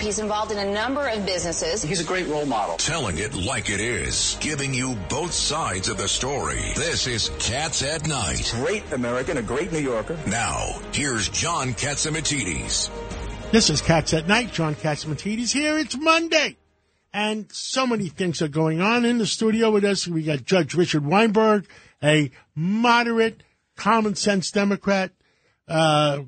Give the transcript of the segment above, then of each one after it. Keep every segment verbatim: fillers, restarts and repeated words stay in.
He's involved in a number of businesses. He's a great role model. Telling it like it is. Giving you both sides of the story. This is Cats at Night. Great American, a great New Yorker. Now, here's John Katsimatidis. This is Cats at Night. John Katsimatidis here. It's Monday. And so many things are going on in the studio with us. We got Judge Richard Weinberg, a moderate, common-sense Democrat. Uh,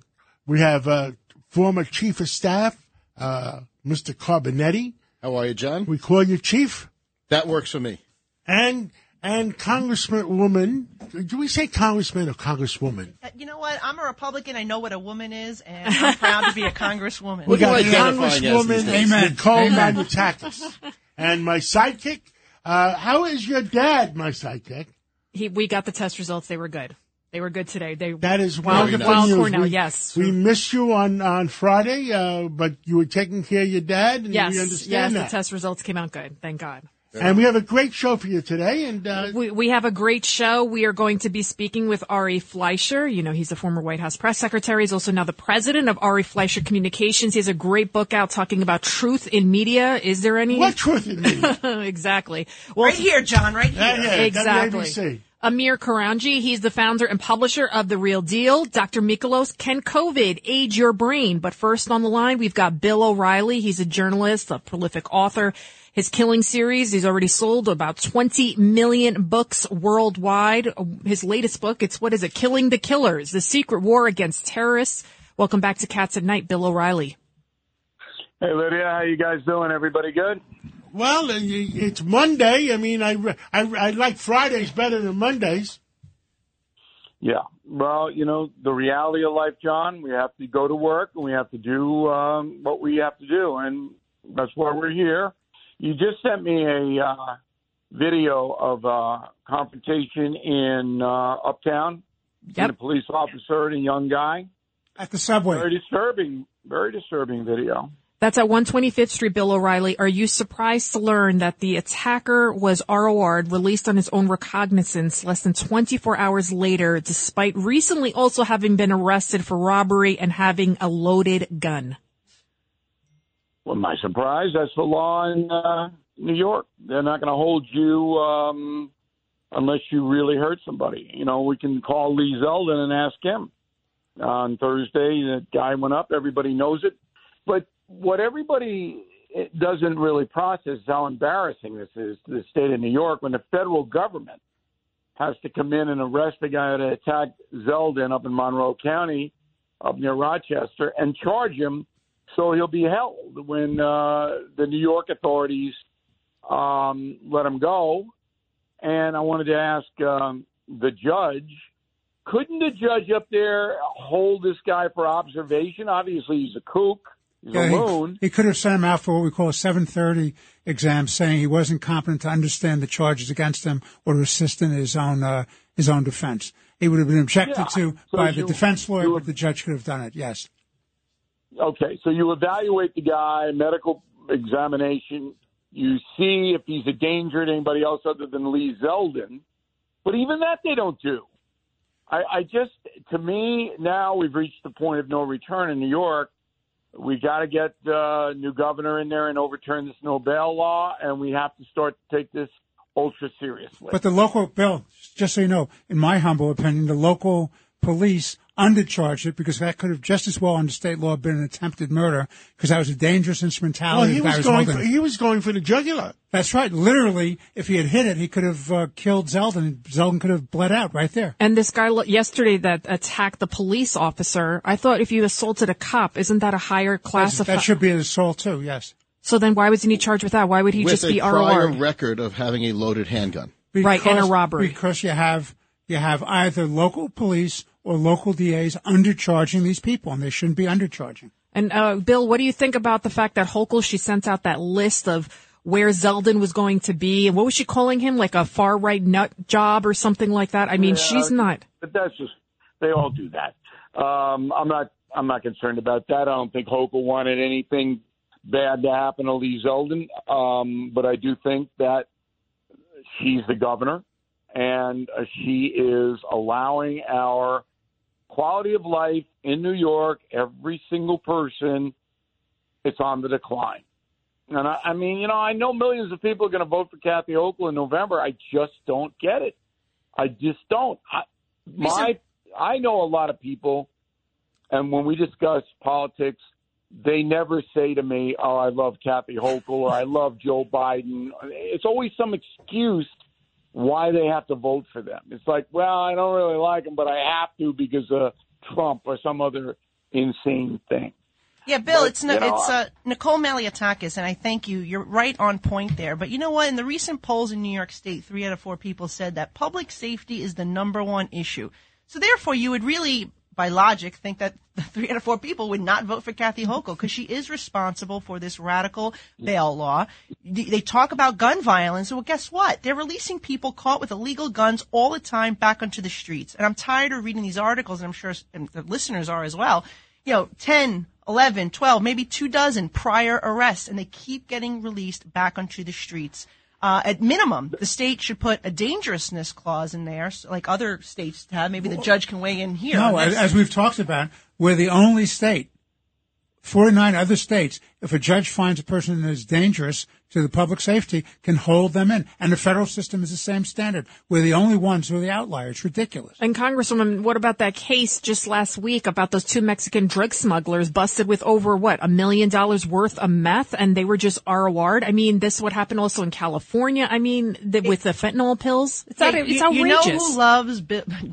we have uh, former Chief of Staff, uh, Mister Carbonetti. How are you, John? We call you Chief. That works for me. And and Congresswoman, do we say Congressman or Congresswoman? You know what? I'm a Republican. I know what a woman is, and I'm proud to be a Congresswoman. We got Congresswoman Nicole Maliotakis. And my sidekick, uh, how is your dad, my sidekick? He, we got the test results. They were good. They were good today. They that is wonderful nice. news. We, yes. we missed you on, on Friday, uh, but you were taking care of your dad, and yes. we understand yes, that. the test results came out good. Thank God. And we have a great show for you today. And uh, we, we have a great show. We are going to be speaking with Ari Fleischer. You know, he's the former White House press secretary. He's also now the president of Ari Fleischer Communications. He has a great book out talking about truth in media. Is there any? What truth in media? Exactly. Well, right here, John, right here. Yeah, yeah, exactly. W A B C. Amir Karanji, he's the founder and publisher of The Real Deal. Doctor Mikolos, can COVID age your brain? But first on the line, we've got Bill O'Reilly. He's a journalist, a prolific author. His Killing series, he's already sold about twenty million books worldwide. His latest book, it's, what is it, Killing the Killers, The Secret War Against Terrorists. Welcome back to Cats at Night, Bill O'Reilly. Hey, Lydia, how you guys doing? Everybody good? Well, it's Monday. I mean, I, I, I like Fridays better than Mondays. Yeah. Well, you know, the reality of life, John, we have to go to work and we have to do um, what we have to do. And that's why we're here. You just sent me a uh, video of a uh, confrontation in uh, Uptown. Yep. A police officer and a young guy. At the subway. Very disturbing. Very disturbing video. That's at one twenty-fifth Street, Bill O'Reilly. Are you surprised to learn that the attacker was R O R'd, released on his own recognizance less than twenty-four hours later, despite recently also having been arrested for robbery and having a loaded gun? Well, my surprise, that's the law in uh, New York. They're not going to hold you um, unless you really hurt somebody. You know, we can call Lee Zeldin and ask him. Uh, on Thursday, that guy went up. Everybody knows it. But what everybody doesn't really process is how embarrassing this is to the state of New York when the federal government has to come in and arrest the guy that attacked Zeldin up in Monroe County, up near Rochester, and charge him so he'll be held when uh, the New York authorities um, let him go. And I wanted to ask um, the judge, couldn't the judge up there hold this guy for observation? Obviously, he's a kook. Yeah, he, he could have sent him out for what we call a seven thirty exam, saying he wasn't competent to understand the charges against him or to assist in his own uh, his own defense. He would have been objected yeah. to so by you, the defense lawyer, but the judge could have done it, yes. Okay, so you evaluate the guy, medical examination. You see if he's a danger to anybody else other than Lee Zeldin. But even that they don't do. I, I just, to me, now we've reached the point of no return in New York. We got to get a uh, new governor in there and overturn this no bail law, and we have to start to take this ultra seriously. But the local, Bill, just so you know, in my humble opinion, the local police undercharged it because that could have just as well under state law been an attempted murder because that was a dangerous instrumentality. Well, he, was going for, he was going for the jugular. That's right. Literally, if he had hit it, he could have uh, killed Zeldin. Zeldin could have bled out right there. And this guy yesterday that attacked the police officer, I thought if you assaulted a cop, isn't that a higher class of... That should be an assault too, yes. So then why wasn't he charged with that? Why would he with just be R O R? With a prior record of having a loaded handgun. Because, right, and a robbery. Because you have... You have either local police or local D As undercharging these people, and they shouldn't be undercharging. And, uh, Bill, what do you think about the fact that Hochul, she sent out that list of where Zeldin was going to be, and what was she calling him, like a far-right nut job or something like that? I mean, yeah, she's not. But that's just, they all do that. Um, I'm not I'm not concerned about that. I don't think Hochul wanted anything bad to happen to Lee Zeldin, um, but I do think that she's the governor. And she is allowing our quality of life in New York, every single person it's on the decline. And I, I mean, you know, I know millions of people are going to vote for Kathy Hochul in November. I just don't get it. I just don't. I, my, I know a lot of people, and when we discuss politics, they never say to me, oh, I love Kathy Hochul or I love Joe Biden. It's always some excuse why they have to vote for them. It's like, well, I don't really like them, but I have to because of Trump or some other insane thing. Yeah, Bill, but, it's no, you know, it's uh, Nicole Maliotakis, and I thank you. You're right on point there. But you know what? In the recent polls in New York State, three out of four people said that public safety is the number one issue. So therefore, you would really, by logic, think that three out of four people would not vote for Kathy Hochul because she is responsible for this radical bail law. They talk about gun violence. Well, guess what? They're releasing people caught with illegal guns all the time back onto the streets. And I'm tired of reading these articles, and I'm sure and the listeners are as well. You know, ten, eleven, twelve, maybe two dozen prior arrests, and they keep getting released back onto the streets. Uh, at minimum, the state should put a dangerousness clause in there, so like other states have. Maybe the judge can weigh in here. No, as we've talked about, we're the only state, forty-nine other states, if a judge finds a person that is dangerous to the public safety, can hold them in. And the federal system is the same standard. We're the only ones who are the outliers. It's ridiculous. And, Congresswoman, what about that case just last week about those two Mexican drug smugglers busted with over, what, a million dollars worth of meth, and they were just R O R'd? I mean, this would happen also in California, I mean, the, with the fentanyl pills. It's, yeah, out, it's you, outrageous. You know, who loves,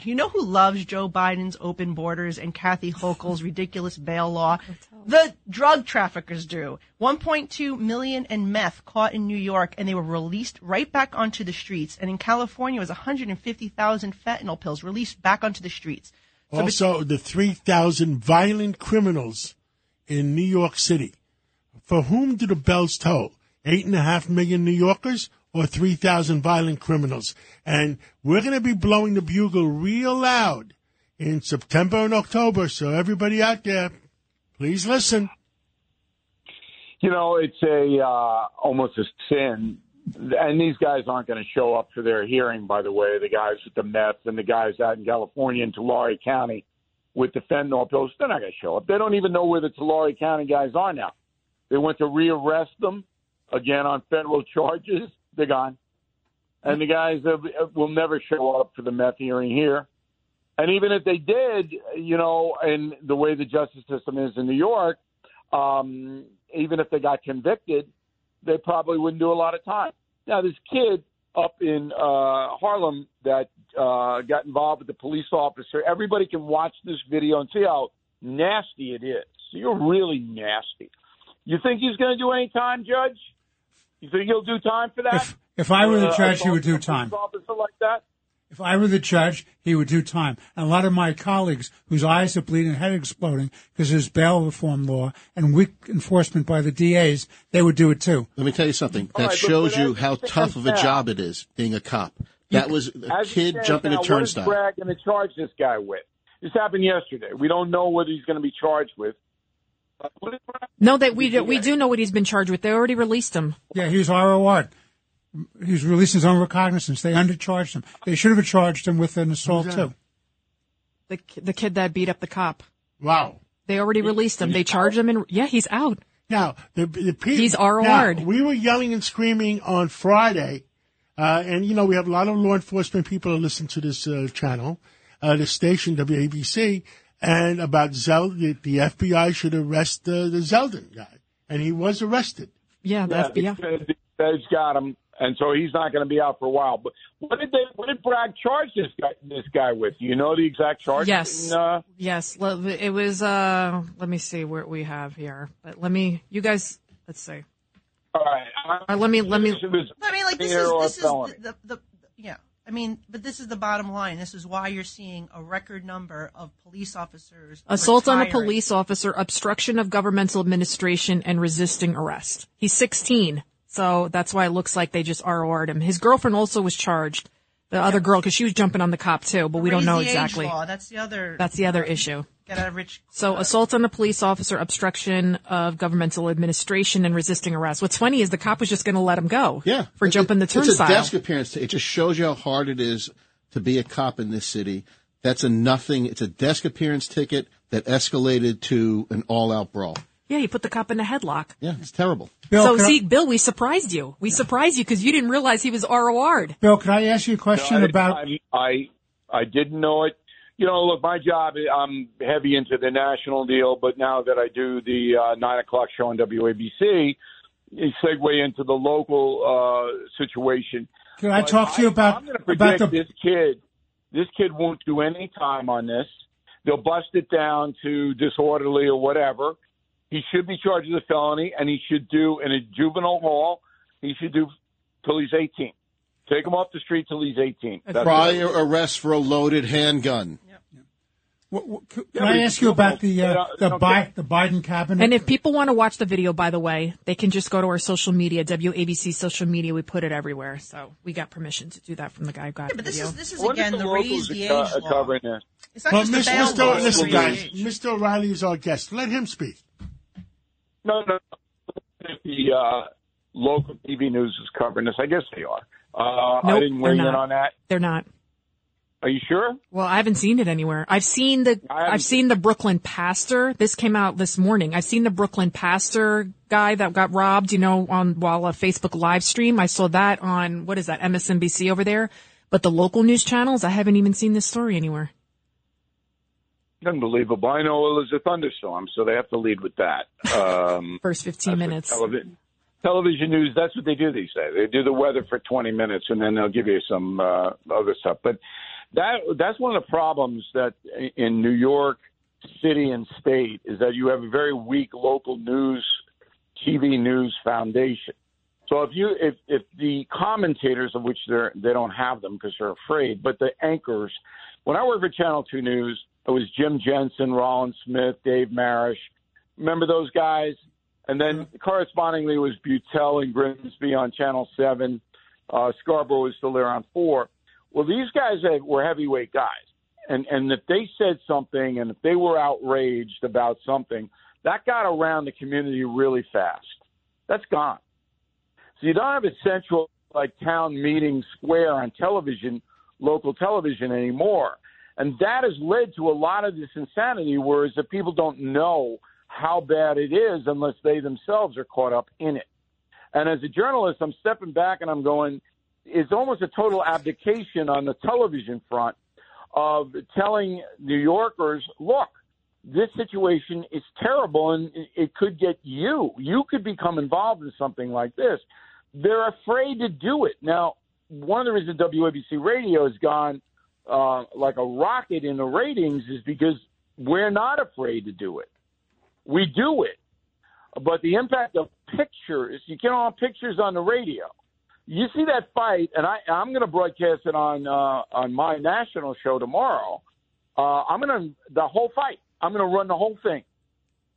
you know who loves Joe Biden's open borders and Kathy Hochul's ridiculous bail law? The drug traffickers do. one point two million in meth caught in New York, and they were released right back onto the streets. And in California, it was one hundred fifty thousand fentanyl pills released back onto the streets. So also, the three thousand violent criminals in New York City. For whom do the bells toll? Eight and a half million New Yorkers or three thousand violent criminals? And we're going to be blowing the bugle real loud in September and October. So everybody out there, please listen. You know, it's a uh, almost a sin. And these guys aren't going to show up for their hearing, by the way, the guys with the meth and the guys out in California in Tulare County with the fentanyl pills. They're not going to show up. They don't even know where the Tulare County guys are now. They went to rearrest them again on federal charges. They're gone. And the guys will never show up for the meth hearing here. And even if they did, you know, and the way the justice system is in New York, um, even if they got convicted, they probably wouldn't do a lot of time. Now, this kid up in uh, Harlem that uh, got involved with the police officer, everybody can watch this video and see how nasty it is. You're really nasty. You think he's going to do any time, Judge? You think he'll do time for that? If, if I were the uh, judge, he would do time. Officer like that? If I were the judge, he would do time. And a lot of my colleagues whose eyes are bleeding and head exploding because there's bail reform law and weak enforcement by the D As, they would do it too. Let me tell you something. That right, shows you how tough of a job it is being a cop. That was a kid jumping a turnstile. What is Bragg going to charge this guy with? This happened yesterday. We don't know whether he's going to be charged with. No, that we do, we do know what he's been charged with. They already released him. Yeah, he's R O R. He's released his own recognizance. They undercharged him. They should have charged him with an assault, too. The the kid that beat up the cop. Wow. They already released him. They charged him, and yeah, he's out. Now, the, the people, he's R O R'd. We were yelling and screaming on Friday, uh, and, you know, we have a lot of law enforcement people that listen to this uh, channel, uh, this station, W A B C, and about Zeldin, the F B I should arrest uh, the Zeldin guy, and he was arrested. Yeah, the yeah, F B I. They've got him. And so he's not going to be out for a while. But what did they? What did Bragg charge this guy? This guy with? Do you know the exact charge? Yes. In, uh... Yes. It was. Uh, let me see what we have here. But let me. You guys. Let's see. All right. All right let me. Let me. I mean, like this is. This is the, the, the. Yeah. I mean, but this is the bottom line. This is why you're seeing a record number of police officers. Assault retiring. On a police officer, obstruction of governmental administration, and resisting arrest. He's sixteen. So that's why it looks like they just R O'd him. His girlfriend also was charged, the yeah. other girl, because she was jumping on the cop, too. But we Raise don't know the exactly. Age law. That's the other. That's the other issue. Get out of rich. So uh, assault on a police officer, obstruction of governmental administration, and resisting arrest. What's funny is the cop was just going to let him go. Yeah, for jumping the turnstile. It's a desk appearance. It just shows you how hard it is to be a cop in this city. That's a nothing. It's a desk appearance ticket that escalated to an all-out brawl. Yeah, he put the cop in a headlock. Yeah, it's terrible. Bill, so, see, I... Bill, we surprised you. We surprised you because you didn't realize he was R O R'd. Bill, can I ask you a question no, I, about... I, I I didn't know it. You know, look, my job, I'm heavy into the national deal, but now that I do the uh, nine o'clock show on W A B C, it segue into the local uh, situation. Can I but talk to you about... I, I'm going to predict the... this kid. This kid won't do any time on this. They'll bust it down to disorderly or whatever. He should be charged with a felony, and he should do in a juvenile hall. He should do till he's eighteen. Take him off the street till he's eighteen. Prior arrest for a loaded handgun. Yep. What, what, can yeah, I ask you about the uh, the, okay. Bi- the Biden cabinet? And if people want to watch the video, by the way, they can just go to our social media, W A B C social media. We put it everywhere, so we got permission to do that from the guy who got yeah, but this video. Is this is again the, the raise the age co- law. It's not but just Mister O'Reilly, listen, guys, Mister O'Reilly is our guest. Let him speak. No, no, the uh, local T V news is covering this. I guess they are. Uh, nope, I didn't weigh in on that. They're not. Are you sure? Well, I haven't seen it anywhere. I've seen the I've seen the Brooklyn pastor. This came out this morning. I've seen the Brooklyn pastor guy that got robbed, you know, on while a Facebook live stream. I saw that on, what is that, M S N B C over there. But the local news channels, I haven't even seen this story anywhere. Unbelievable. I know it was a thunderstorm, so they have to lead with that. Um, First fifteen minutes. Television, television news, that's what they do these days. They do the weather for twenty minutes, and then they'll give you some uh, other stuff. But that that's one of the problems that in New York City and state is that you have a very weak local news, T V news foundation. So if you if, if the commentators, of which they're, they don't have them because they're afraid, but the anchors, when I worked for Channel two News, it was Jim Jensen, Rollin Smith, Dave Marish. Remember those guys? And then correspondingly was Butel and Grimsby on Channel seven. Uh, Scarborough was still there on four. Well, these guys were heavyweight guys. And, and if they said something and if they were outraged about something, that got around the community really fast. That's gone. So you don't have a central like town meeting square on television, local television anymore. And that has led to a lot of this insanity, whereas the people don't know how bad it is unless they themselves are caught up in it. And as a journalist, I'm stepping back and I'm going, it's almost a total abdication on the television front of telling New Yorkers, look, this situation is terrible and it could get you. You could become involved in something like this. They're afraid to do it. Now, one of the reasons W A B C Radio has gone Uh, like a rocket in the ratings is because we're not afraid to do it. We do it. But the impact of pictures, you can't have pictures on the radio. You see that fight, and I, I'm going to broadcast it on uh, on my national show tomorrow. Uh, I'm going to, the whole fight, I'm going to run the whole thing.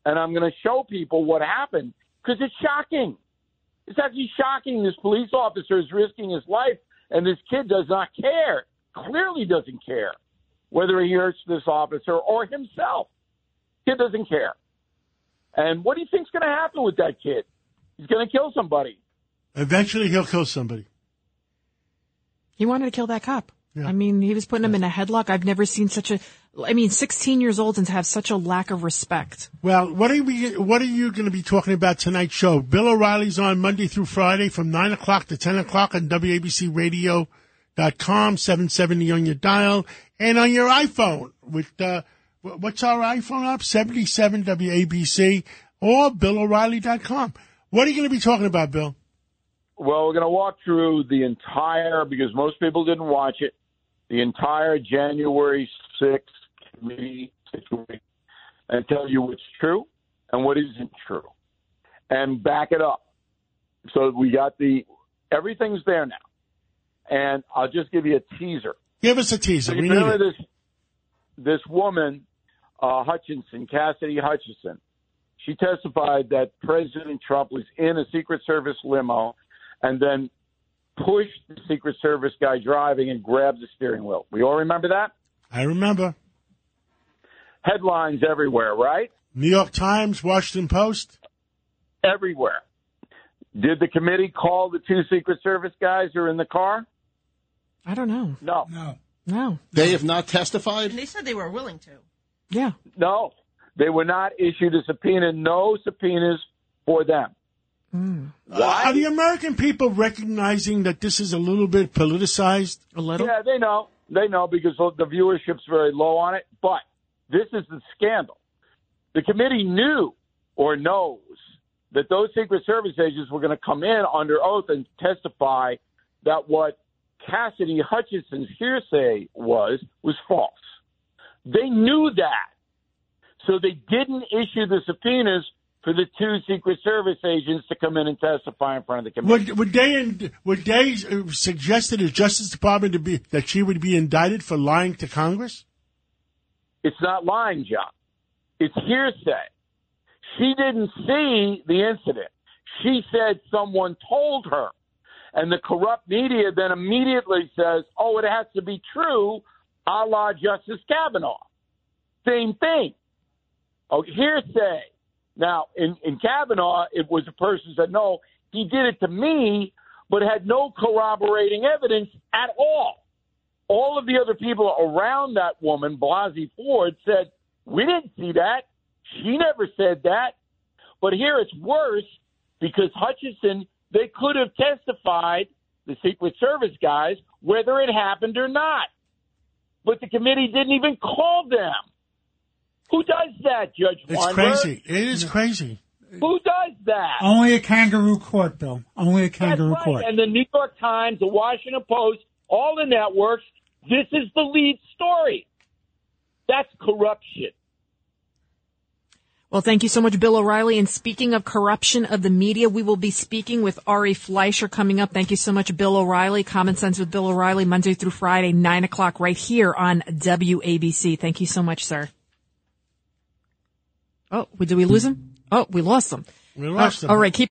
And I'm going to show people what happened because it's shocking. It's actually shocking. This police officer is risking his life, and this kid does not care. Clearly doesn't care whether he hurts this officer or himself. Kid doesn't care. And what do you think's going to happen with that kid? He's going to kill somebody. Eventually he'll kill somebody. He wanted to kill that cop. Yeah. I mean, he was putting him yeah. in a headlock. I've never seen such a, I mean, sixteen years old and to have such a lack of respect. Well, what are we, what are you going to be talking about tonight's show? Bill O'Reilly's on Monday through Friday from nine o'clock to ten o'clock on W A B C Radio dot com seven seventy on your dial and on your iPhone with uh, what's our iPhone up seventy-seven W A B C or Bill O'Reilly dot com. What are you going to be talking about, Bill? Well, we're going to walk through the entire, because most people didn't watch it, the entire January sixth committee situation and tell you what's true and what isn't true and back it up. So we got the everything's there now. And I'll just give you a teaser. Give us a teaser. We need it. This, this woman, uh, Hutchinson, Cassidy Hutchinson, she testified that President Trump was in a Secret Service limo and then pushed the Secret Service guy driving and grabbed the steering wheel. We all remember that? I remember. Headlines everywhere, right? New York Times, Washington Post. Everywhere. Did the committee call the two Secret Service guys who are in the car? I don't know. No. No. No. They have not testified? They said they were willing to. Yeah. No. They were not issued a subpoena, no subpoenas for them. Mm. Why? Are the American people recognizing that this is a little bit politicized? A little? Yeah, they know. They know because the viewership's very low on it. But this is the scandal. The committee knew or knows that those Secret Service agents were going to come in under oath and testify that what Cassidy Hutchinson's hearsay was, was false. They knew that. So they didn't issue the subpoenas for the two Secret Service agents to come in and testify in front of the committee. Would, would they would they suggest to the Justice Department to be, that she would be indicted for lying to Congress? It's not lying, John. It's hearsay. She didn't see the incident. She said someone told her. And the corrupt media then immediately says, oh, it has to be true, a la Justice Kavanaugh. Same thing. Oh, hearsay. Now, in, in Kavanaugh, it was a person said, no, he did it to me, but had no corroborating evidence at all. All of the other people around that woman, Blasey Ford, said, we didn't see that. She never said that. But here it's worse because Hutchinson, they could have testified, the Secret Service guys, whether it happened or not. But the committee didn't even call them. Who does that, Judge Weinberg? It's crazy. It is crazy. Who does that? Only a kangaroo court, Bill. Only a kangaroo That's right. court. And the New York Times, the Washington Post, all the networks, this is the lead story. That's corruption. Well, thank you so much, Bill O'Reilly. And speaking of corruption of the media, we will be speaking with Ari Fleischer coming up. Thank you so much, Bill O'Reilly. Common Sense with Bill O'Reilly, Monday through Friday, nine o'clock right here on W A B C. Thank you so much, sir. Oh, did we lose him? Oh, we lost him. We lost him. All right, keep